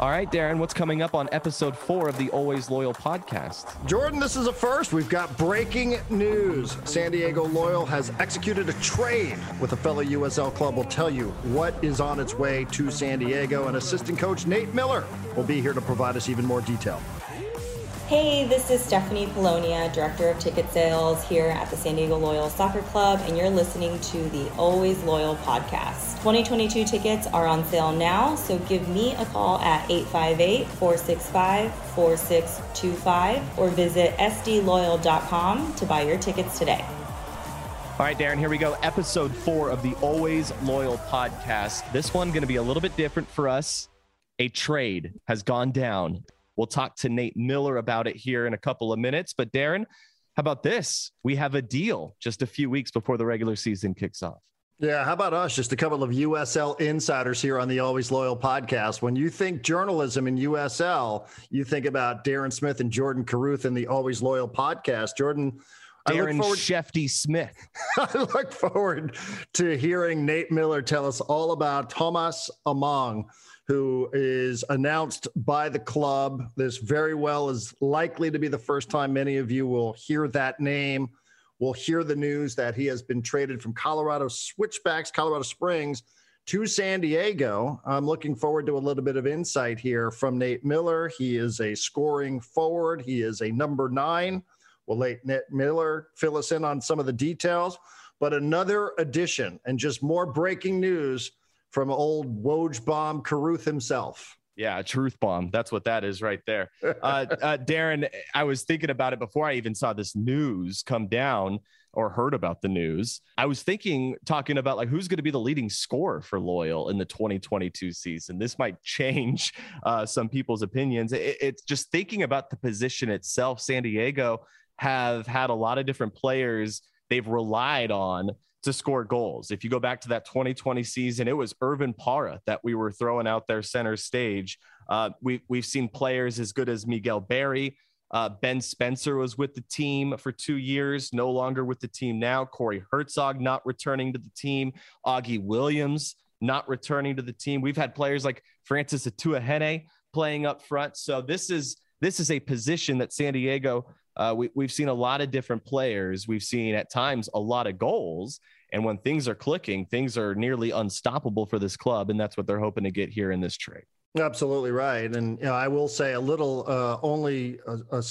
All right, Darren, what's coming up on episode 4 of the Always Loyal podcast? Jordan, this is a first. We've got breaking news. San Diego Loyal has executed a trade with a fellow USL club. We'll tell you what is on its way to San Diego, and assistant coach Nate Miller will be here to provide us even more detail. Hey, this is Stephanie Polonia, Director of Ticket Sales here at the San Diego Loyal Soccer Club, and you're listening to the Always Loyal podcast. 2022 tickets are on sale now, so give me a call at 858-465-4625 or visit sdloyal.com to buy your tickets today. All right, Darren, here we go. Episode 4 of the Always Loyal podcast. This one going to be a little bit different for us. A trade has gone down. We'll talk to Nate Miller about it here in a couple of minutes. But Darren, how about this? We have a deal just a few weeks before the regular season kicks off. Yeah, how about us? Just a couple of USL insiders here on the Always Loyal podcast. When you think journalism in USL, you think about Darren Smith and Jordan Carruth and the Always Loyal podcast. Jordan, Darren Shefty Smith. I look forward to hearing Nate Miller tell us all about Thomas Amang, who is announced by the club. This very well is likely to be the first time many of you will hear that name. We'll hear the news that he has been traded from Colorado Switchbacks, Colorado Springs, to San Diego. I'm looking forward to a little bit of insight here from Nate Miller. He is a scoring forward. He is a number 9. We'll let Nate Miller fill us in on some of the details. But another addition and just more breaking news from old Woj Bomb Carruth himself. Yeah, truth bomb. That's what that is right there. Darren, I was thinking about it before I even saw this news come down or heard about the news. I was talking about like who's going to be the leading scorer for Loyal in the 2022 season. This might change some people's opinions. It's just thinking about the position itself. San Diego have had a lot of different players they've relied on to score goals. If you go back to that 2020 season, it was Irvin Parra that we were throwing out there center stage. We've seen players as good as Miguel Berry. Ben Spencer was with the team for 2 years, no longer with the team now. Corey Herzog not returning to the team. Augie Williams not returning to the team. We've had players like Francis Atuahene playing up front. So this is a position that San Diego, we've seen a lot of different players. We've seen at times a lot of goals. And when things are clicking, things are nearly unstoppable for this club. And that's what they're hoping to get here in this trade. Absolutely right. And you know, I will say only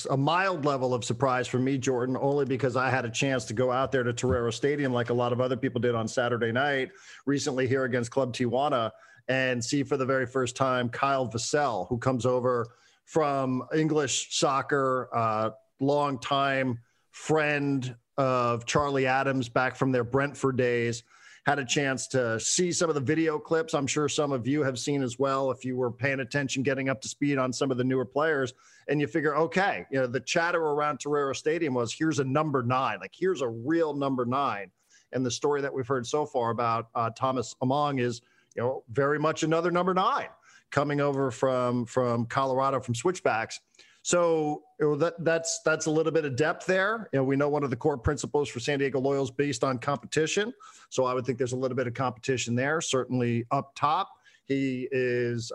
a mild level of surprise for me, Jordan, only because I had a chance to go out there to Torero Stadium like a lot of other people did on Saturday night recently here against Club Tijuana and see for the very first time Kyle Vassell, who comes over from English soccer, longtime friend of Charlie Adams back from their Brentford days. Had a chance to see some of the video clips. I'm sure some of you have seen as well if you were paying attention, getting up to speed on some of the newer players. And you figure, okay, you know, the chatter around Torero Stadium was here's a number 9, like here's a real number 9. And the story that we've heard so far about Thomas Amang is, you know, very much another number 9 coming over from Colorado from Switchbacks. So that's a little bit of depth there. You know, we know one of the core principles for San Diego Loyal is based on competition. So I would think there's a little bit of competition there, certainly up top. He is,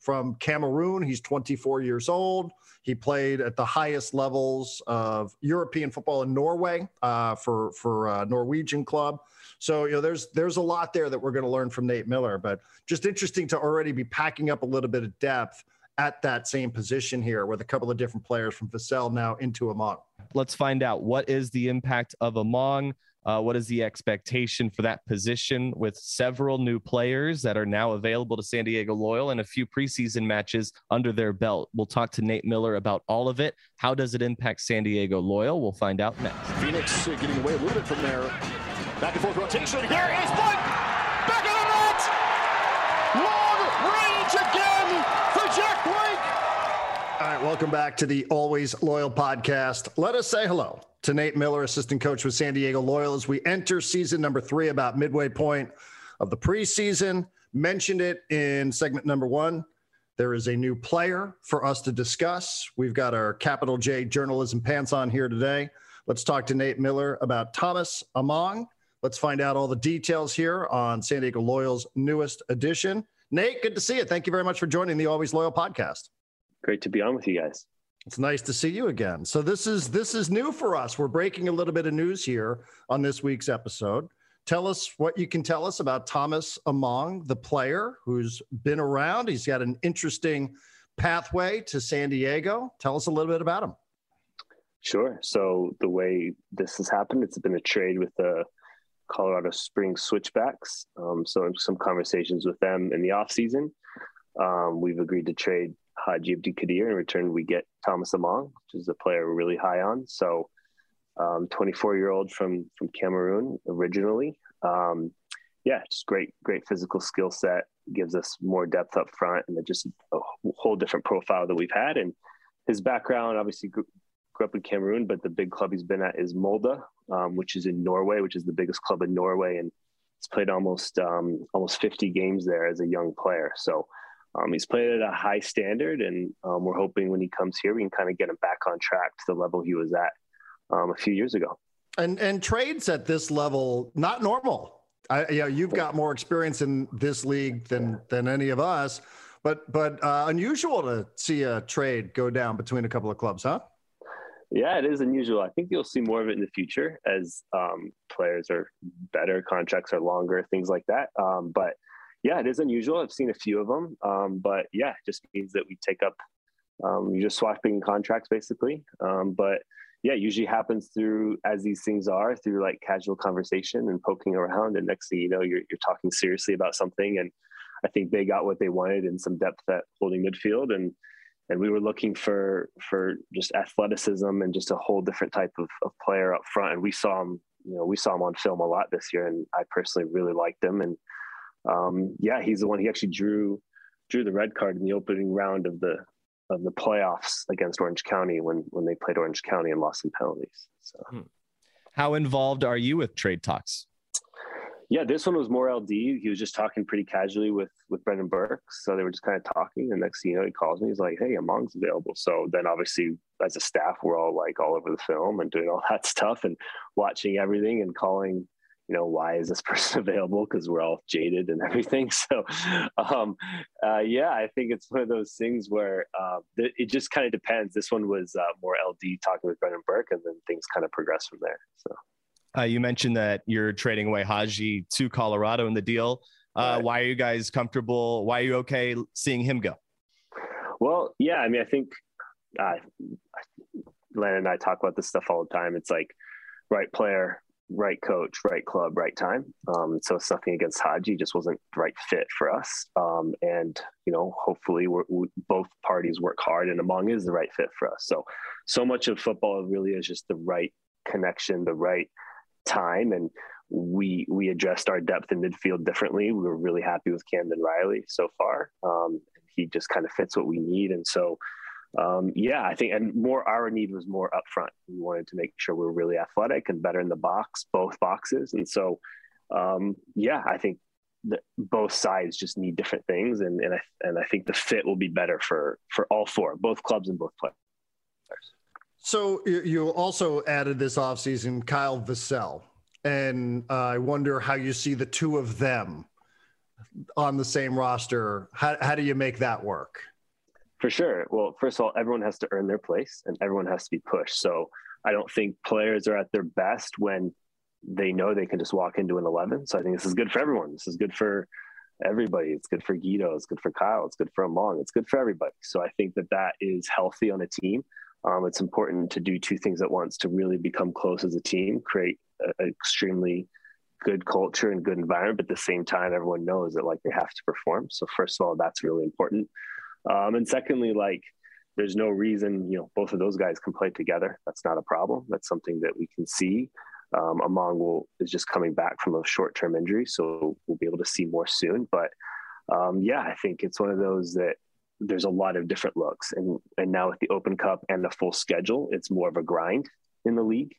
from Cameroon. He's 24 years old. He played at the highest levels of European football in Norway for a Norwegian club. So, you know, there's a lot there that we're going to learn from Nate Miller, but just interesting to already be packing up a little bit of depth at that same position here with a couple of different players from Vassell now into Amang. Let's find out what is the impact of Amang. What is the expectation for that position with several new players that are now available to San Diego Loyal and a few preseason matches under their belt? We'll talk to Nate Miller about all of it. How does it impact San Diego Loyal? We'll find out next. Phoenix getting away a little bit from there. Back and forth rotation. Here is Blake. Back of the net. Long range again for Jack Blake. All right, welcome back to the Always Loyal podcast. Let us say hello to Nate Miller, assistant coach with San Diego Loyal, as we enter season number 3 about midway point of the preseason. Mentioned it in segment number 1. There is a new player for us to discuss. We've got our capital J journalism pants on here today. Let's talk to Nate Miller about Thomas Amang. Let's find out all the details here on San Diego Loyal's newest edition. Nate, good to see you. Thank you very much for joining the Always Loyal podcast. Great to be on with you guys. It's nice to see you again. So this is new for us. We're breaking a little bit of news here on this week's episode. Tell us what you can tell us about Thomas Amang, the player who's been around. He's got an interesting pathway to San Diego. Tell us a little bit about him. Sure. So the way this has happened, it's been a trade with the Colorado Switchbacks. So in some conversations with them in the offseason, we've agreed to trade Hajibdi Khadir. In return, we get Thomas Amang, which is a player we're really high on. So 24-year-old from Cameroon originally. Just great physical skill set. Gives us more depth up front and just a whole different profile that we've had. And his background, obviously grew up in Cameroon, but the big club he's been at is Molde, which is in Norway, which is the biggest club in Norway. And he's played almost 50 games there as a young player. So he's played at a high standard, and we're hoping when he comes here, we can kind of get him back on track to the level he was at a few years ago. And trades at this level, not normal. You've got more experience in this league than any of us, but unusual to see a trade go down between a couple of clubs, huh? Yeah, it is unusual. I think you'll see more of it in the future as players are better, contracts are longer, things like that. But yeah, it is unusual. I've seen a few of them, but yeah, it just means that we take up. You're just swapping contracts basically, but. Yeah, usually happens through like casual conversation and poking around, and next thing you know, you're talking seriously about something. And I think they got what they wanted in some depth at holding midfield, and we were looking for just athleticism and just a whole different type of player up front. And we saw him on film a lot this year, and I personally really liked him. And he's the one. He actually drew the red card in the opening round of the playoffs against Orange County when they played Orange County and lost in penalties. So how involved are you with trade talks? Yeah, this one was more LD. He was just talking pretty casually with Brendan Burke. So they were just kind of talking. And next thing you know, he calls me. He's like, hey, Amang's available. So then obviously as a staff, we're all like all over the film and doing all that stuff and watching everything and calling, why is this person available? Because we're all jaded and everything. So, I think it's one of those things where it just kind of depends. This one was more LD talking with Brendan Burke, and then things kind of progress from there. So, you mentioned that you're trading away Haji to Colorado in the deal. Right. Why are you guys comfortable? Why are you okay seeing him go? Well, yeah, I mean, I think Landon and I talk about this stuff all the time. It's like right player, right coach, right club, right time. So it's nothing against Haji, just wasn't the right fit for us. Hopefully both parties work hard, and Amang is the right fit for us. So much of football really is just the right connection, the right time. And we addressed our depth in midfield differently. We were really happy with Camden Riley so far. He just kind of fits what we need. And so, I think, and more our need was more upfront. We wanted to make sure we were really athletic and better in the box, both boxes. And so, I think that both sides just need different things, and I think the fit will be better for all four, both clubs and both players. So you also added this offseason Kyle Vassell, and I wonder how you see the two of them on the same roster. How do you make that work? For sure. Well, first of all, everyone has to earn their place and everyone has to be pushed. So I don't think players are at their best when they know they can just walk into an 11. So I think this is good for everyone. This is good for everybody. It's good for Guido. It's good for Kyle. It's good for Amang. It's good for everybody. So I think that is healthy on a team. It's important to do two things at once to really become close as a team, create an extremely good culture and good environment. But at the same time, everyone knows that like they have to perform. So first of all, that's really important. And secondly, like there's no reason, both of those guys can play together. That's not a problem. That's something that we can see. Amang is just coming back from a short-term injury, so we'll be able to see more soon. But I think it's one of those that there's a lot of different looks. And now with the Open Cup and the full schedule, it's more of a grind in the league.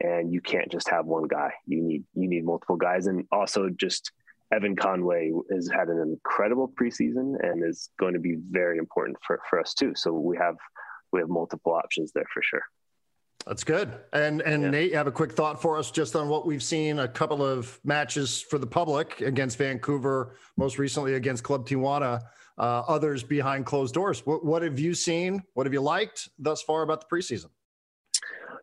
And you can't just have one guy. You need multiple guys. And also just Evan Conway has had an incredible preseason and is going to be very important for us too. So we have multiple options there for sure. That's good. And yeah. Nate, you have a quick thought for us just on what we've seen, a couple of matches for the public against Vancouver, most recently against Club Tijuana, others behind closed doors. What have you seen? What have you liked thus far about the preseason?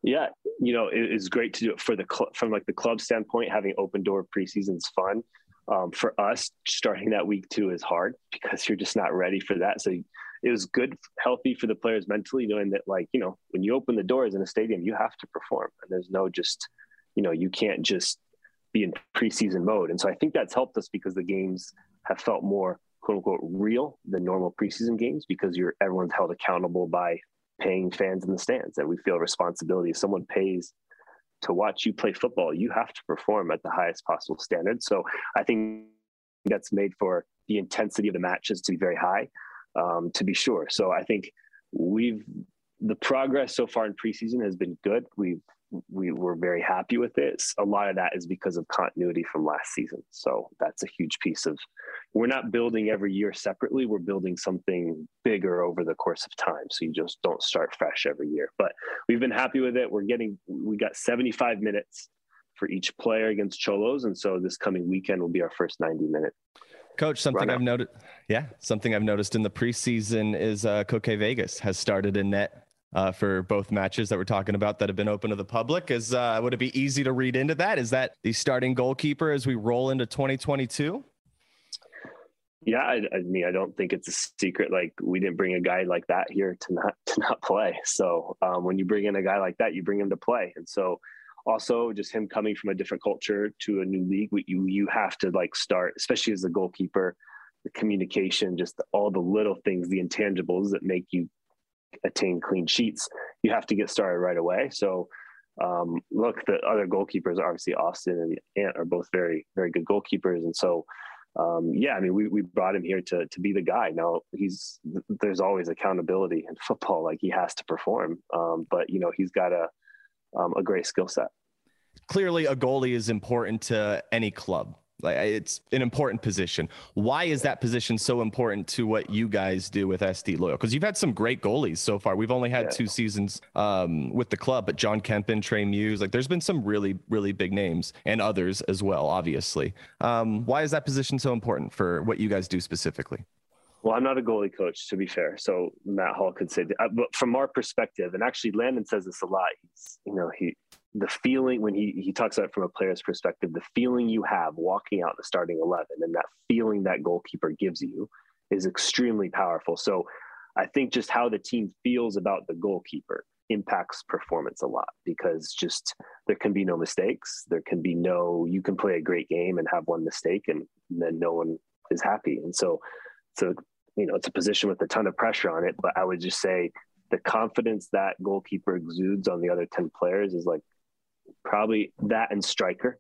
Yeah, you know, it's great to do it for the from like the club standpoint. Having open door preseason is fun. For us, starting that week 2 is hard because you're just not ready for that. So it was good, healthy for the players mentally, knowing that, like, you know, when you open the doors in a stadium, you have to perform, and there's no just, you know, you can't just be in preseason mode. And so I think that's helped us because the games have felt more quote unquote real than normal preseason games, because everyone's held accountable by paying fans in the stands, that we feel responsibility. If someone pays to watch you play football, you have to perform at the highest possible standard. So I think that's made for the intensity of the matches to be very high, to be sure. So I think the progress so far in preseason has been good. We were very happy with it. A lot of that is because of continuity from last season. So that's a huge piece of, we're not building every year separately. We're building something bigger over the course of time. So you just don't start fresh every year, but we've been happy with it. We got 75 minutes for each player against Cholos. And so this coming weekend will be our first 90-minute. Coach, something I've noticed. Yeah. Something I've noticed in the preseason is Koke Vegas has started in net. For both matches that we're talking about that have been open to the public. Would it be easy to read into that? Is that the starting goalkeeper as we roll into 2022? Yeah, I mean, I don't think it's a secret. Like, we didn't bring a guy like that here to not play. So when you bring in a guy like that, you bring him to play. And so also just him coming from a different culture to a new league, you have to like start, especially as a goalkeeper, the communication, just all the little things, the intangibles that make you attain clean sheets. You have to get started right away. So look, the other goalkeepers, obviously Austin and Ant, are both very, very good goalkeepers. And so yeah, I mean, we brought him here to be the guy. Now there's always accountability in football. Like, he has to perform, but you know, he's got a great skill set. Clearly a goalie is important to any club. Like, it's an important position. Why is that position so important to what you guys do with SD Loyal? Because you've had some great goalies so far. We've only had 2 seasons with the club, but John Kempin, Trey Muse, like, there's been some really, really big names, and others as well, obviously. Why is that position so important for what you guys do specifically? Well, I'm not a goalie coach, to be fair. So Matt Hall could say that. But from our perspective, and actually Landon says this a lot, the feeling when he talks about it from a player's perspective, the feeling you have walking out the starting 11 and that feeling that goalkeeper gives you is extremely powerful. So I think just how the team feels about the goalkeeper impacts performance a lot, because just there can be no mistakes. You can play a great game and have one mistake and then no one is happy. And so, you know, it's a position with a ton of pressure on it, but I would just say the confidence that goalkeeper exudes on the other 10 players is like, probably that, and striker,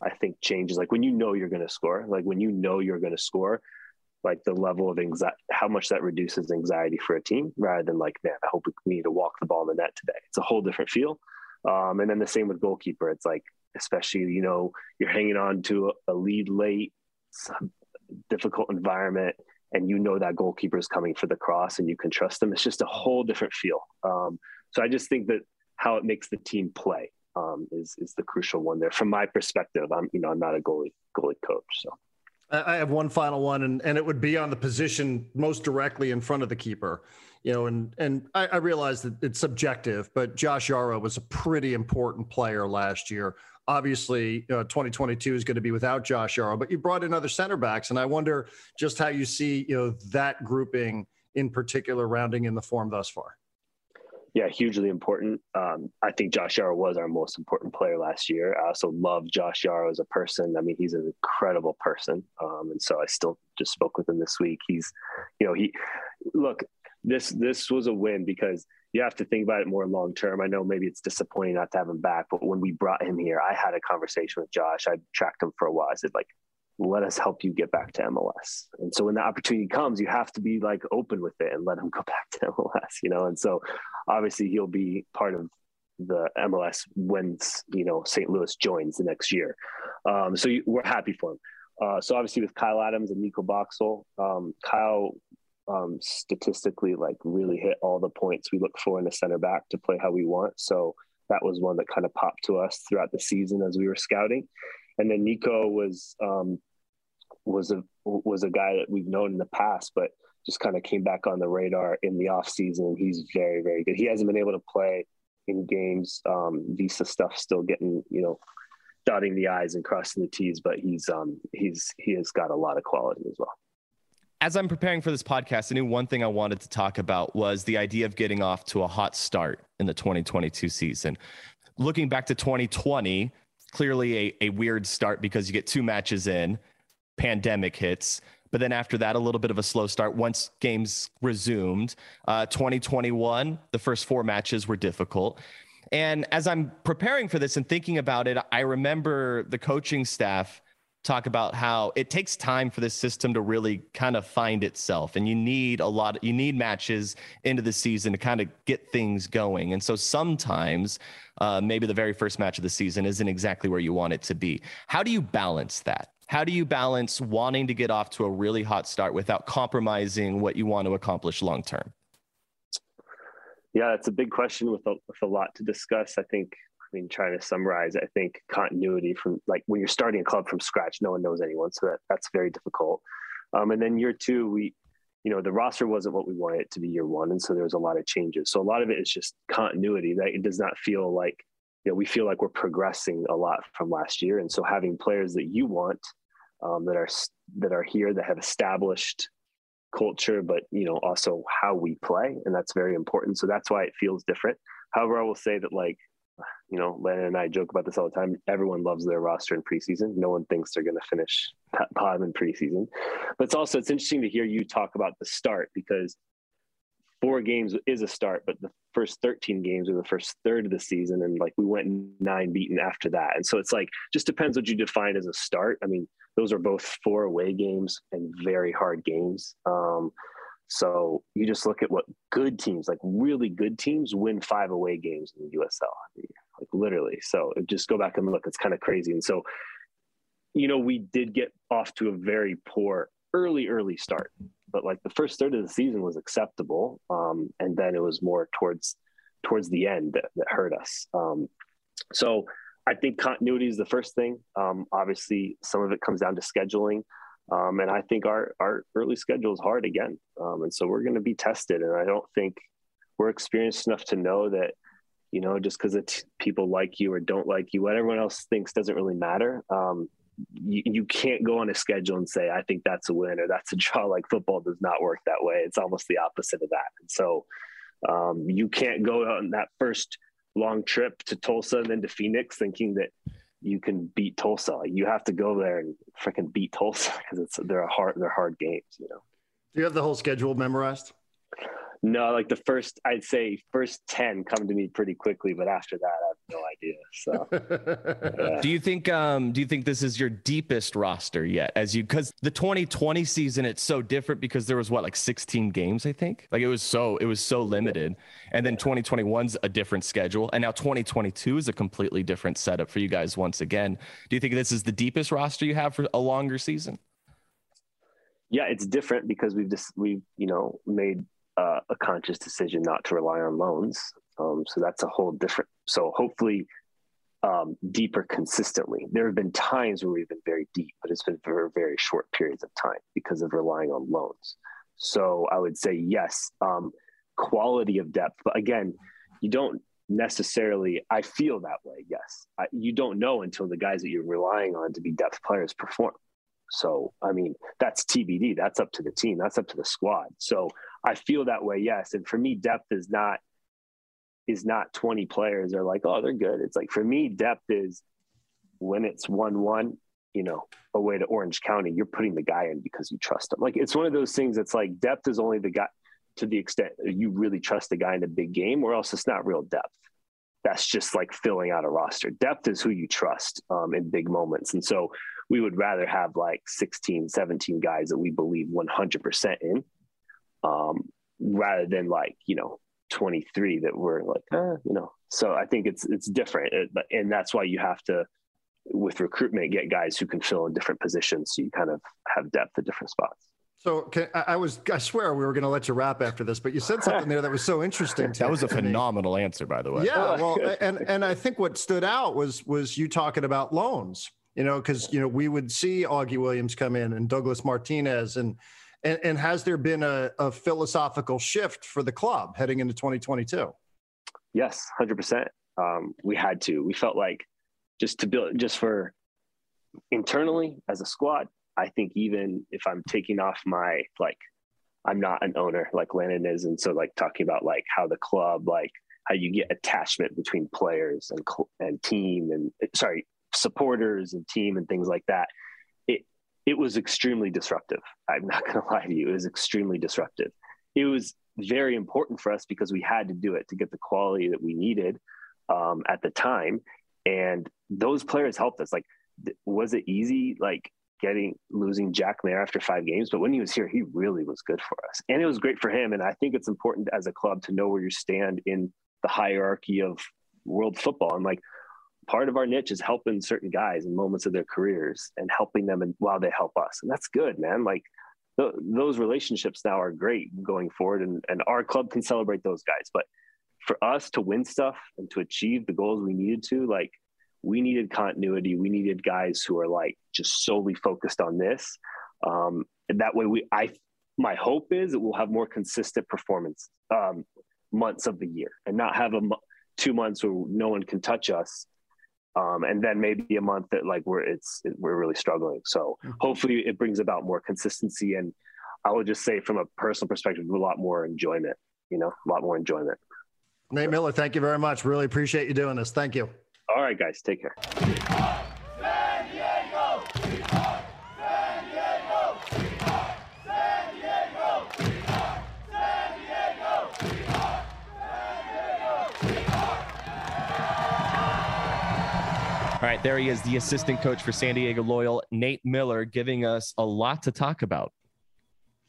I think, changes. Like, when you know you're going to score, like the level of anxiety, how much that reduces anxiety for a team, rather than like, man, I hope we need to walk the ball in the net today. It's a whole different feel. And then the same with goalkeeper. It's like, especially, you know, you're hanging on to a lead late, difficult environment, and you know that goalkeeper is coming for the cross and you can trust them. It's just a whole different feel. So I just think that how it makes the team play is the crucial one there. From my perspective, I'm not a goalie coach. So I have one final one, and it would be on the position most directly in front of the keeper, you know, and I realize that it's subjective, but Josh Yarrow was a pretty important player last year. Obviously 2022 is going to be without Josh Yarrow, but you brought in other center backs. And I wonder just how you see, you know, that grouping in particular rounding in the form thus far. Yeah, hugely important. I think Josh Yarrow was our most important player last year. I also love Josh Yarrow as a person. I mean, he's an incredible person. And so I still just spoke with him this week. This was a win because you have to think about it more long-term. I know maybe it's disappointing not to have him back, but when we brought him here, I had a conversation with Josh. I tracked him for a while. I said, like, let us help you get back to MLS. And so when the opportunity comes, you have to be like open with it and let him go back to MLS, you know? And so obviously he'll be part of the MLS when, you know, St. Louis joins the next year. We're happy for him. So obviously with Kyle Adams and Nico Boxall, Kyle statistically like really hit all the points we look for in a center back to play how we want. So that was one that kind of popped to us throughout the season as we were scouting. And then Nico was a guy that we've known in the past, but just kind of came back on the radar in the off season. He's very, very good. He hasn't been able to play in games. Visa stuff still getting, dotting the I's and crossing the T's, but he has got a lot of quality as well. As I'm preparing for this podcast, I knew one thing I wanted to talk about was the idea of getting off to a hot start in the 2022 season. Looking back to 2020, clearly a weird start because you get two matches in, pandemic hits, but then after that, a little bit of a slow start once games resumed. 2021, the first four matches were difficult. And as I'm preparing for this and thinking about it, I remember the coaching staff talk about how it takes time for this system to really kind of find itself. And you need matches into the season to kind of get things going. And so sometimes maybe the very first match of the season isn't exactly where you want it to be. How do you balance that? How do you balance wanting to get off to a really hot start without compromising what you want to accomplish long-term? Yeah, it's a big question with a lot to discuss. Trying to summarize, I think continuity from like when you're starting a club from scratch, no one knows anyone. So that's very difficult. And then year two, the roster wasn't what we wanted it to be year one. And so there was a lot of changes. So a lot of it is just continuity, right? It does not feel like, we feel like we're progressing a lot from last year. And so having players that you want that are here, that have established culture, but also how we play. And that's very important. So that's why it feels different. However, I will say that Landon and I joke about this all the time. Everyone loves their roster in preseason. No one thinks they're going to finish bottom in preseason. But it's interesting to hear you talk about the start, because 4 games is a start, but the first 13 games are the first third of the season. And we went 9 beaten after that. And so just depends what you define as a start. Those are both 4 away games and very hard games. So you just look at what good teams, really good teams, win 5 away games in the USL, literally. So just go back and look, it's kind of crazy. And so, we did get off to a very poor early start, but the first third of the season was acceptable. And then it was more towards the end that hurt us. So I think continuity is the first thing. Obviously some of it comes down to scheduling. And I think our early schedule is hard again. And so we're going to be tested. And I don't think we're experienced enough to know that, just because people like you or don't like you, what everyone else thinks doesn't really matter. You can't go on a schedule and say, I think that's a win or that's a draw. Football does not work that way. It's almost the opposite of that. And so you can't go on that first long trip to Tulsa and then to Phoenix thinking that you can beat Tulsa. You have to go there and freaking beat Tulsa because they're hard games. Do you have the whole schedule memorized? No, first 10 come to me pretty quickly, but after that, I have no idea. So, yeah. Do you think this is your deepest roster yet? Because the 2020 season, it's so different because there was 16 games, I think. It was so limited, and then 2021's a different schedule, and now 2022 is a completely different setup for you guys once again. Do you think this is the deepest roster you have for a longer season? Yeah, it's different because we've made a conscious decision not to rely on loans. So that's a whole different, so hopefully deeper consistently. There have been times where we've been very deep, but it's been for very short periods of time because of relying on loans. So I would say, yes, quality of depth, but again, you don't necessarily, I feel that way. Yes. You don't know until the guys that you're relying on to be depth players perform. So, that's TBD. That's up to the team. That's up to the squad. So I feel that way. Yes. And for me, depth is not 20 players are they're good. It's for me, depth is when it's 1-1, away to Orange County, you're putting the guy in because you trust him. It's one of those things that's depth is only the guy to the extent you really trust the guy in a big game, or else it's not real depth. That's just filling out a roster. Depth is who you trust in big moments. And so we would rather have 16, 17 guys that we believe 100% in rather than 23 that we're so I think it's different. And that's why you have to, with recruitment, get guys who can fill in different positions. So you kind of have depth at different spots. So I swear we were going to let you wrap after this, but you said something there that was so interesting. That was a phenomenal answer, by the way. Yeah, well, and I think what stood out was you talking about loans, you know, because, you know, we would see Augie Williams come in and Douglas Martinez and has there been a philosophical shift for the club heading into 2022? Yes, 100%. We had to. We felt like just for internally as a squad. I think even if I'm taking off my, like, I'm not an owner like Landon is. And so, like, talking about like how the club, like how you get attachment between players and team and supporters and team and things like that. It was extremely disruptive. I'm not going to lie to you. It was extremely disruptive. It was very important for us because we had to do it to get the quality that we needed at the time. And those players helped us. Like, was it easy? Like, losing Jack Mayer after 5 games, but when he was here, he really was good for us, and it was great for him. And I think it's important as a club to know where you stand in the hierarchy of world football. And like, part of our niche is helping certain guys in moments of their careers and helping them while they help us, and that's good, man. Like those relationships now are great going forward, and our club can celebrate those guys. But for us to win stuff and to achieve the goals we needed to, like, we needed continuity. We needed guys who are like just solely focused on this. And that way my hope is that we'll have more consistent performance months of the year and not have 2 months where no one can touch us. And then maybe a month that like we're really struggling. So hopefully it brings about more consistency. And I would just say from a personal perspective, a lot more enjoyment, you know, a lot more enjoyment. Nate Miller, thank you very much. Really appreciate you doing this. Thank you. All right, guys, take care. We are San Diego! We are San Diego! We are San Diego! We are San Diego! We are San Diego! We are. All right, there he is, the assistant coach for San Diego Loyal, Nate Miller, giving us a lot to talk about.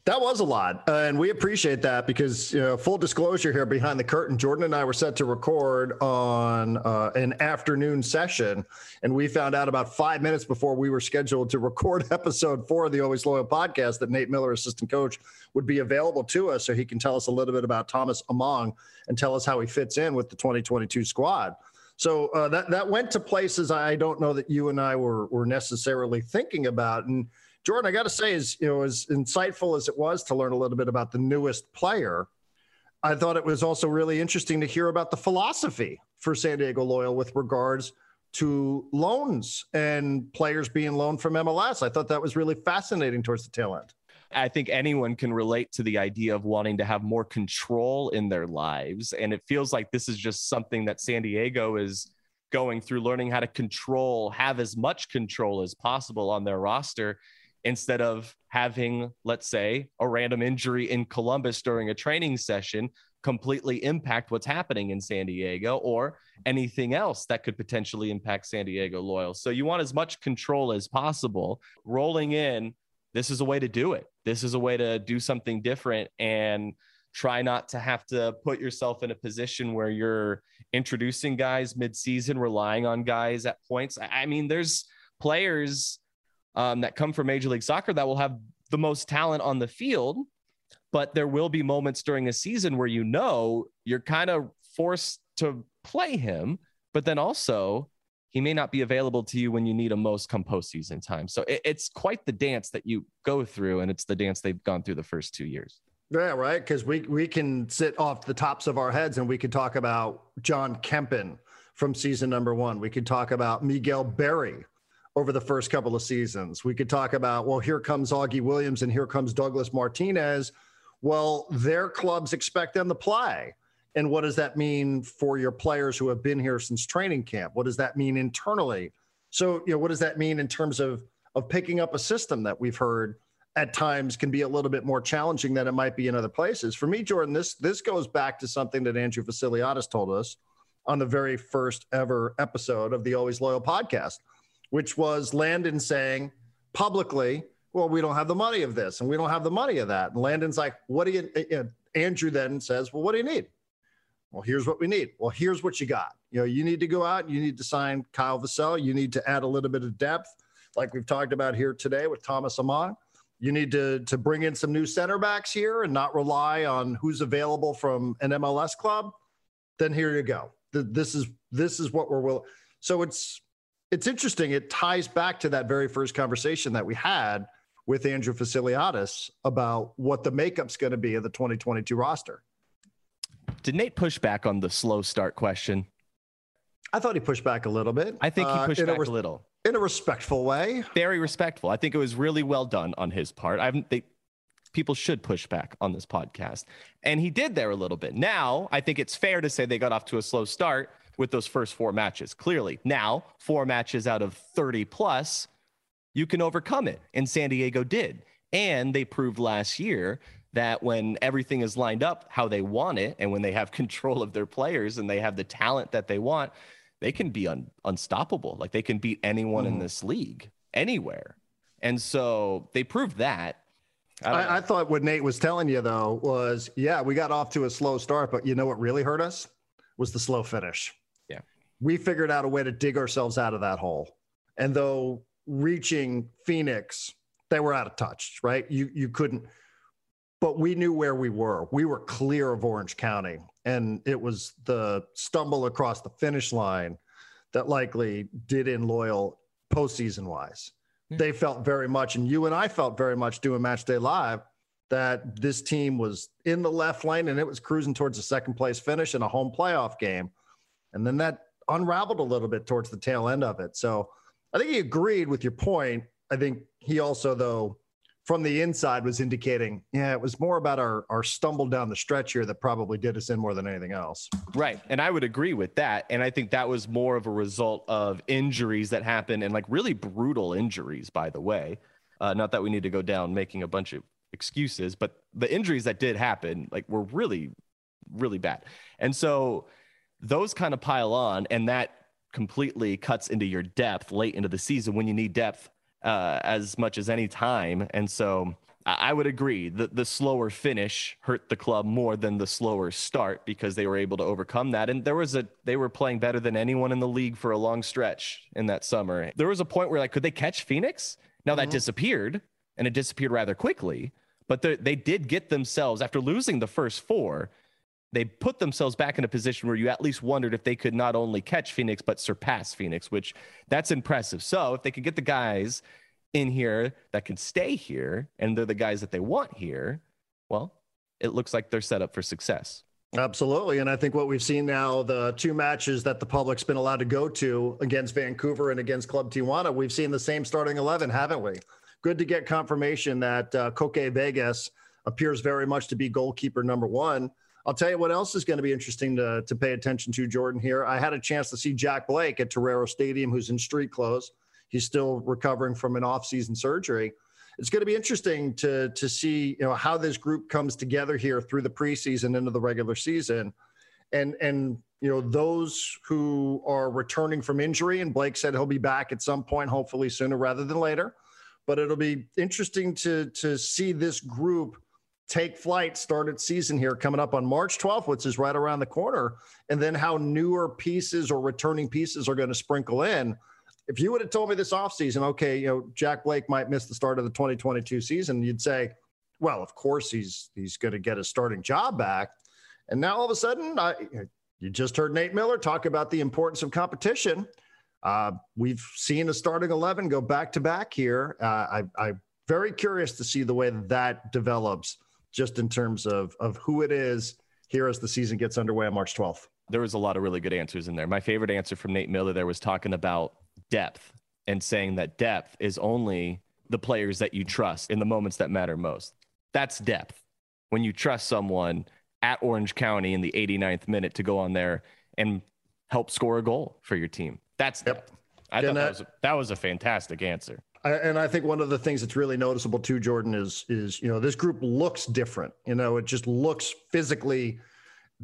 That was a lot, and we appreciate that because, you know, full disclosure here behind the curtain, Jordan and I were set to record on an afternoon session, and we found out about 5 minutes before we were scheduled to record episode 4 of the Always Loyal podcast that Nate Miller, assistant coach, would be available to us so he can tell us a little bit about Thomas Amang and tell us how he fits in with the 2022 squad. So that went to places I don't know that you and I were necessarily thinking about, and Jordan, I got to say, as insightful as it was to learn a little bit about the newest player, I thought it was also really interesting to hear about the philosophy for San Diego Loyal with regards to loans and players being loaned from MLS. I thought that was really fascinating towards the tail end. I think anyone can relate to the idea of wanting to have more control in their lives. And it feels like this is just something that San Diego is going through, learning how to have as much control as possible on their roster, instead of having, let's say, a random injury in Columbus during a training session completely impact what's happening in San Diego or anything else that could potentially impact San Diego Loyal. So you want as much control as possible. Rolling in, this is a way to do it. This is a way to do something different and try not to have to put yourself in a position where you're introducing guys midseason, relying on guys at points. I mean, there's players that come from Major League Soccer that will have the most talent on the field, but there will be moments during a season where, you know, you're kind of forced to play him, but then also he may not be available to you when you need him most come postseason time. So it's quite the dance that you go through, and it's the dance they've gone through the first 2 years. Yeah, right, because we can sit off the tops of our heads and we could talk about John Kempin from season number 1. We could talk about Miguel Berry over the first couple of seasons. We could talk about, well, here comes Augie Williams and here comes Douglas Martinez. Well, their clubs expect them to play. And what does that mean for your players who have been here since training camp? What does that mean internally? So, you know, what does that mean in terms of picking up a system that we've heard at times can be a little bit more challenging than it might be in other places? For me, Jordan, this goes back to something that Andrew Vassiliotis told us on the very first ever episode of the Always Loyal podcast, which was Landon saying publicly, well, we don't have the money of this and we don't have the money of that. And Landon's like, what do you, and Andrew then says, well, what do you need? Well, here's what we need. Well, here's what you got. You know, you need to go out and you need to sign Kyle Vassell. You need to add a little bit of depth, like we've talked about here today with Thomas Amang. you need to bring in some new center backs here and not rely on who's available from an MLS club, then here you go. This is what we're willing. So it's interesting. It ties back to that very first conversation that we had with Andrew Vasiliadis about what the makeup's going to be of the 2022 roster. Did Nate push back on the slow start question? I thought he pushed back a little bit. I think he pushed back a little. In a respectful way. Very respectful. I think it was really well done on his part. People should push back on this podcast. And he did there a little bit. Now, I think it's fair to say they got off to a slow start with those first four matches. Clearly, now, four matches out of 30 plus, you can overcome it. And San Diego did. And they proved last year that when everything is lined up how they want it, and when they have control of their players and they have the talent that they want, they can be unstoppable. Like, they can beat anyone in this league, anywhere. And so they proved that. I thought what Nate was telling you, though, was, yeah, we got off to a slow start, but you know what really hurt us was the slow finish. Yeah. We figured out a way to dig ourselves out of that hole. And though reaching Phoenix, they were out of touch, right? You couldn't. But we knew where we were. We were clear of Orange County, and it was the stumble across the finish line that likely did in Loyal postseason-wise. Yeah. They felt very much, and you and I felt very much doing Match Day Live, that this team was in the left lane, and it was cruising towards a second-place finish in a home playoff game. And then that unraveled a little bit towards the tail end of it. So I think he agreed with your point. I think he also, though, from the inside was indicating, yeah, it was more about our stumble down the stretch here that probably did us in more than anything else. Right. And I would agree with that. And I think that was more of a result of injuries that happened, and like really brutal injuries, by the way. Not that we need to go down making a bunch of excuses, but the injuries that did happen, like, were really, really bad. And so those kind of pile on, and that completely cuts into your depth late into the season when you need depth as much as any time. And so I would agree that the slower finish hurt the club more than the slower start, because they were able to overcome that. And they were playing better than anyone in the league for a long stretch in that summer. There was a point where, like, could they catch Phoenix? Now that disappeared, and it disappeared rather quickly, but they did get themselves, after losing the first four, they put themselves back in a position where you at least wondered if they could not only catch Phoenix, but surpass Phoenix, which that's impressive. So if they could get the guys in here that can stay here, and they're the guys that they want here, well, it looks like they're set up for success. Absolutely. And I think what we've seen now, the two matches that the public's been allowed to go to, against Vancouver and against Club Tijuana, we've seen the same starting 11, haven't we? Good to get confirmation that Koke Vegas appears very much to be goalkeeper number one. I'll tell you what else is going to be interesting to pay attention to, Jordan, here. I had a chance to see Jack Blake at Torero Stadium, who's in street clothes. He's still recovering from an off-season surgery. It's going to be interesting to see, you know, how this group comes together here through the preseason into the regular season. And you know, those who are returning from injury, and Blake said he'll be back at some point, hopefully sooner rather than later. But it'll be interesting to see this group take flight, start its season here coming up on March 12th, which is right around the corner, and then how newer pieces or returning pieces are going to sprinkle in. If you would have told me this offseason, okay, you know, Jack Blake might miss the start of the 2022 season, you'd say, well, of course he's going to get his starting job back. And now all of a sudden, you just heard Nate Miller talk about the importance of competition. We've seen a starting 11 go back-to-back here. I'm very curious to see the way that develops, just in terms of who it is here as the season gets underway on March 12th. There was a lot of really good answers in there. My favorite answer from Nate Miller there was talking about depth, and saying that depth is only the players that you trust in the moments that matter most. That's depth. When you trust someone at Orange County in the 89th minute to go on there and help score a goal for your team. That's depth. Yep. I thought that was a fantastic answer. And I think one of the things that's really noticeable too, Jordan, is, you know, this group looks different. You know, it just looks physically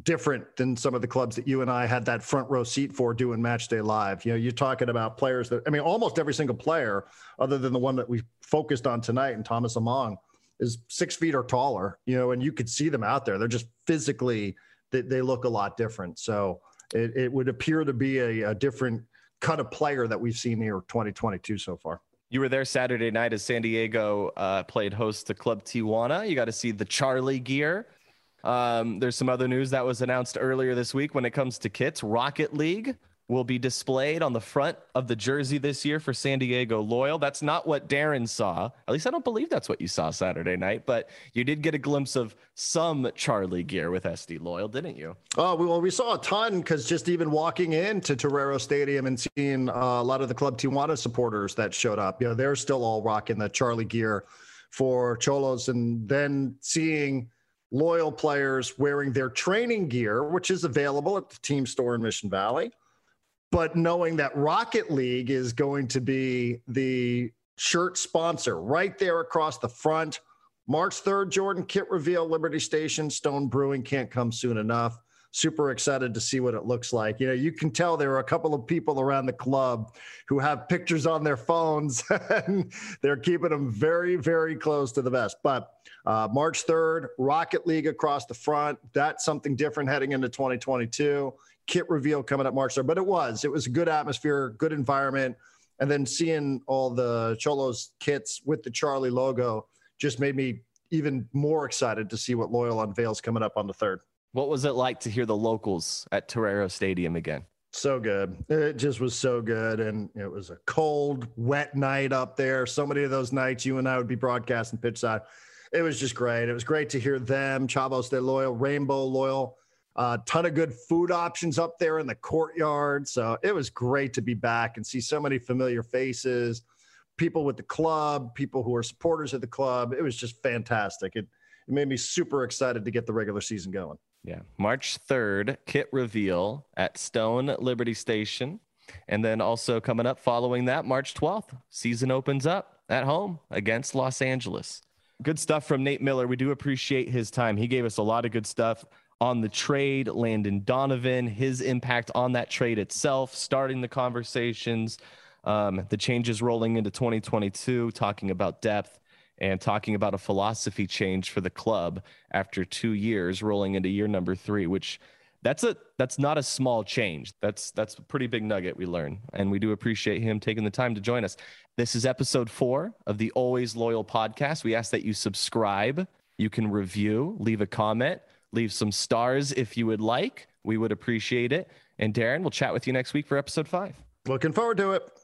different than some of the clubs that you and I had that front row seat for doing Match Day Live. You know, you're talking about players that, I mean, almost every single player other than the one that we focused on tonight, and Thomas Amang, is 6 feet or taller, you know, and you could see them out there. They're just physically, they look a lot different. So it would appear to be a different cut of player that we've seen here 2022 so far. You were there Saturday night as San Diego played host to Club Tijuana. You got to see the Charlie gear. There's some other news that was announced earlier this week when it comes to kits. Rocket League will be displayed on the front of the jersey this year for San Diego Loyal. That's not what Darren saw. At least I don't believe that's what you saw Saturday night, but you did get a glimpse of some Charlie gear with SD Loyal, didn't you? Oh, well, we saw a ton because just even walking into Torero Stadium and seeing a lot of the Club Tijuana supporters that showed up, you know, they're still all rocking the Charlie gear for Cholos. And then seeing Loyal players wearing their training gear, which is available at the team store in Mission Valley. But knowing that Rocket League is going to be the shirt sponsor right there across the front. March 3rd, Jordan, kit reveal, Liberty Station, Stone Brewing, can't come soon enough. Super excited to see what it looks like. You know, you can tell there are a couple of people around the club who have pictures on their phones, and they're keeping them very, very close to the vest. But March 3rd, Rocket League across the front. That's something different heading into 2022. Kit reveal coming up March 3rd, but it was a good atmosphere, good environment. And then seeing all the Cholos kits with the Charlie logo just made me even more excited to see what Loyal unveils coming up on the 3rd. What was it like to hear the locals at Torero Stadium again? So good. It just was so good. And it was a cold, wet night up there. So many of those nights you and I would be broadcasting pitch side. It was just great. It was great to hear them, Chavos de Loyal, Rainbow Loyal. A ton of good food options up there in the courtyard. So it was great to be back and see so many familiar faces, people with the club, people who are supporters of the club. It was just fantastic. It made me super excited to get the regular season going. Yeah. March 3rd, kit reveal at Stone Liberty Station. And then also coming up following that, March 12th, season opens up at home against Los Angeles. Good stuff from Nate Miller. We do appreciate his time. He gave us a lot of good stuff on the trade, Landon Donovan, his impact on that trade itself, starting the conversations, the changes rolling into 2022, talking about depth and talking about a philosophy change for the club after 2 years rolling into year number 3, which that's not a small change. That's a pretty big nugget we learn. And we do appreciate him taking the time to join us. This is episode 4 of the Always Loyal podcast. We ask that you subscribe, you can review, leave a comment, leave some stars if you would like. We would appreciate it. And Darren, we'll chat with you next week for episode 5. Looking forward to it.